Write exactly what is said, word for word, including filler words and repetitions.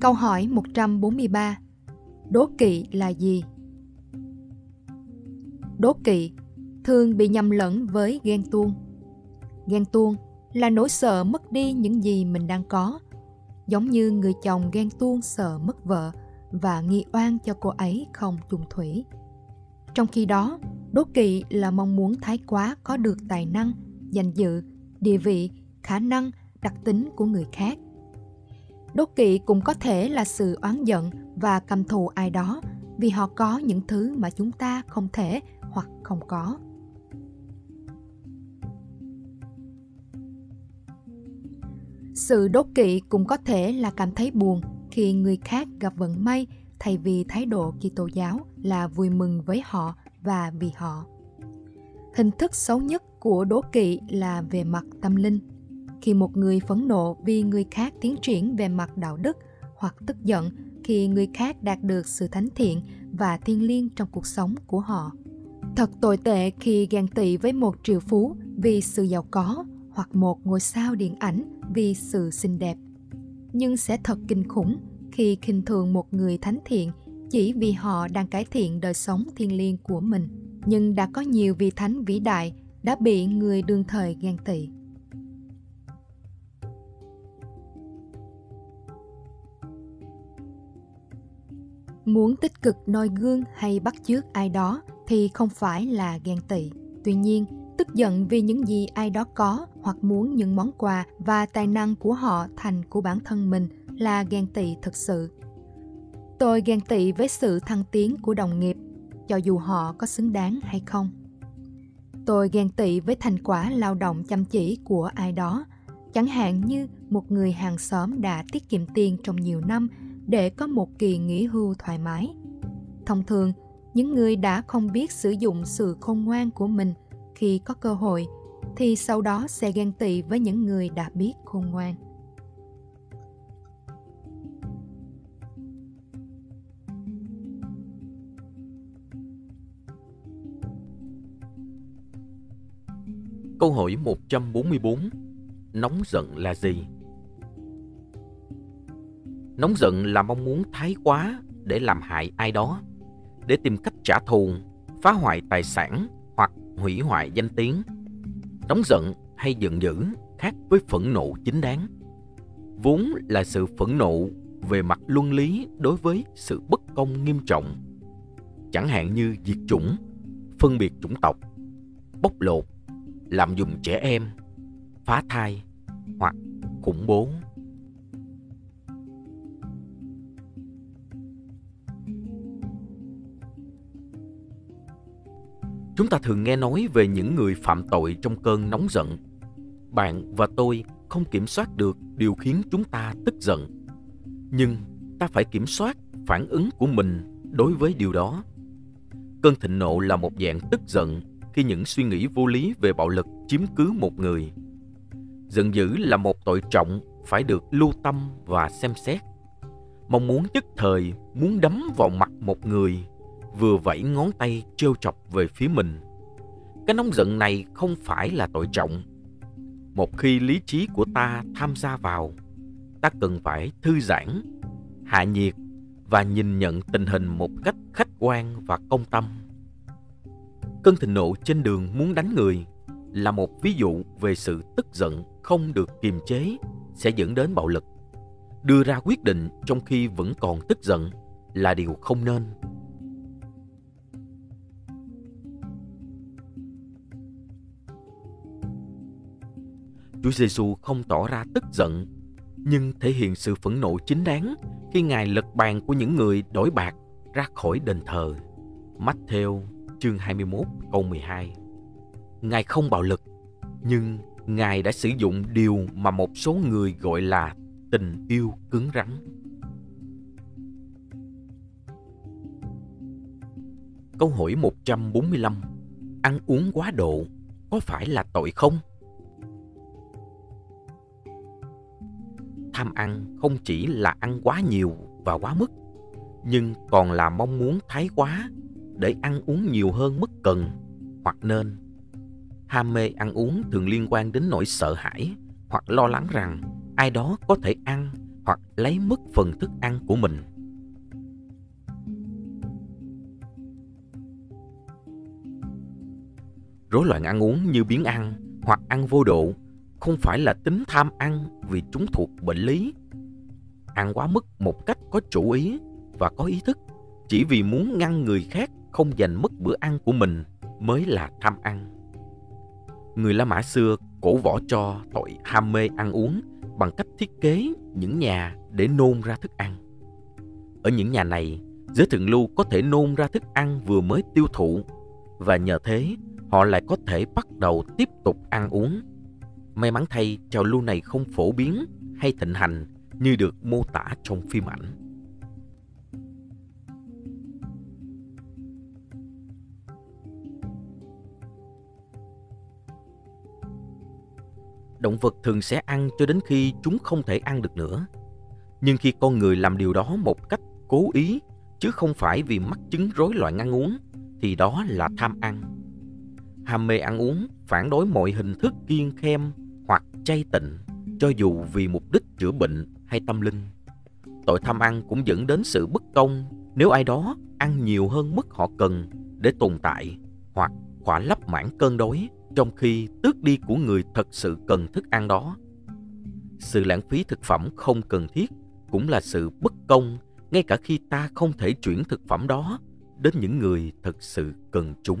Câu hỏi một trăm bốn mươi ba. Đố kỵ là gì? Đố kỵ thường bị nhầm lẫn với ghen tuông. Ghen tuông là nỗi sợ mất đi những gì mình đang có, giống như người chồng ghen tuông sợ mất vợ và nghi oan cho cô ấy không chung thủy. Trong khi đó, đố kỵ là mong muốn thái quá có được tài năng, danh dự, địa vị, khả năng, đặc tính của người khác. Đố kỵ cũng có thể là sự oán giận và căm thù ai đó vì họ có những thứ mà chúng ta không thể hoặc không có. Sự đố kỵ cũng có thể là cảm thấy buồn khi người khác gặp vận may thay vì thái độ Kitô giáo là vui mừng với họ và vì họ. Hình thức xấu nhất của đố kỵ là về mặt tâm linh. Khi một người phẫn nộ vì người khác tiến triển về mặt đạo đức hoặc tức giận khi người khác đạt được sự thánh thiện và thiêng liêng trong cuộc sống của họ. Thật tồi tệ khi ghen tị với một triệu phú vì sự giàu có hoặc một ngôi sao điện ảnh vì sự xinh đẹp. Nhưng sẽ thật kinh khủng khi khinh thường một người thánh thiện chỉ vì họ đang cải thiện đời sống thiêng liêng của mình. Nhưng đã có nhiều vị thánh vĩ đại đã bị người đương thời ghen tị. Muốn tích cực noi gương hay bắt chước ai đó thì không phải là ghen tị. Tuy nhiên, tức giận vì những gì ai đó có hoặc muốn những món quà và tài năng của họ thành của bản thân mình là ghen tị thực sự. Tôi ghen tị với sự thăng tiến của đồng nghiệp, cho dù họ có xứng đáng hay không. Tôi ghen tị với thành quả lao động chăm chỉ của ai đó, chẳng hạn như một người hàng xóm đã tiết kiệm tiền trong nhiều năm để có một kỳ nghỉ hưu thoải mái. Thông thường, những người đã không biết sử dụng sự khôn ngoan của mình khi có cơ hội, thì sau đó sẽ ghen tị với những người đã biết khôn ngoan. Câu hỏi một trăm bốn mươi bốn. Nóng giận là gì? Nóng giận là mong muốn thái quá để làm hại ai đó, để tìm cách trả thù, phá hoại tài sản hoặc hủy hoại danh tiếng. Nóng giận hay giận dữ khác với phẫn nộ chính đáng. Vốn là sự phẫn nộ về mặt luân lý đối với sự bất công nghiêm trọng, chẳng hạn như diệt chủng, phân biệt chủng tộc, bóc lột, lạm dụng trẻ em, phá thai hoặc khủng bố. Chúng ta thường nghe nói về những người phạm tội trong cơn nóng giận. Bạn và tôi không kiểm soát được điều khiến chúng ta tức giận. Nhưng ta phải kiểm soát phản ứng của mình đối với điều đó. Cơn thịnh nộ là một dạng tức giận khi những suy nghĩ vô lý về bạo lực chiếm cứ một người. Giận dữ là một tội trọng phải được lưu tâm và xem xét. Mong muốn nhất thời muốn đấm vào mặt một người, vừa vẫy ngón tay trêu chọc về phía mình. Cái nóng giận này không phải là tội trọng. Một khi lý trí của ta tham gia vào, ta cần phải thư giãn, hạ nhiệt và nhìn nhận tình hình một cách khách quan và công tâm. Cơn thịnh nộ trên đường muốn đánh người là một ví dụ về sự tức giận không được kiềm chế sẽ dẫn đến bạo lực. Đưa ra quyết định trong khi vẫn còn tức giận là điều không nên. Chúa Giêsu không tỏ ra tức giận, nhưng thể hiện sự phẫn nộ chính đáng khi Ngài lật bàn của những người đổi bạc ra khỏi đền thờ. Matthew chương hai mươi mốt câu mười hai. Ngài không bạo lực, nhưng Ngài đã sử dụng điều mà một số người gọi là tình yêu cứng rắn. Câu hỏi một trăm bốn mươi lăm. Ăn uống quá độ có phải là tội không? Tham ăn không chỉ là ăn quá nhiều và quá mức, nhưng còn là mong muốn thái quá để ăn uống nhiều hơn mức cần hoặc nên. Ham mê ăn uống thường liên quan đến nỗi sợ hãi hoặc lo lắng rằng ai đó có thể ăn hoặc lấy mất phần thức ăn của mình. Rối loạn ăn uống như biếng ăn hoặc ăn vô độ không phải là tính tham ăn vì chúng thuộc bệnh lý. Ăn quá mức một cách có chủ ý và có ý thức chỉ vì muốn ngăn người khác không giành mất bữa ăn của mình mới là tham ăn. Người La Mã xưa cổ võ cho tội ham mê ăn uống bằng cách thiết kế những nhà để nôn ra thức ăn. Ở những nhà này, giới thượng lưu có thể nôn ra thức ăn vừa mới tiêu thụ và nhờ thế họ lại có thể bắt đầu tiếp tục ăn uống. May mắn thay, trào lưu này không phổ biến hay thịnh hành như được mô tả trong phim ảnh. Động vật thường sẽ ăn cho đến khi chúng không thể ăn được nữa. Nhưng khi con người làm điều đó một cách cố ý, chứ không phải vì mắc chứng rối loạn ăn uống, thì đó là tham ăn. Ham mê ăn uống phản đối mọi hình thức kiêng khem hoặc chay tịnh, cho dù vì mục đích chữa bệnh hay tâm linh. Tội tham ăn cũng dẫn đến sự bất công nếu ai đó ăn nhiều hơn mức họ cần để tồn tại hoặc khỏa lấp mãn cơn đói, trong khi tước đi của người thật sự cần thức ăn đó. Sự lãng phí thực phẩm không cần thiết cũng là sự bất công, ngay cả khi ta không thể chuyển thực phẩm đó đến những người thật sự cần chúng.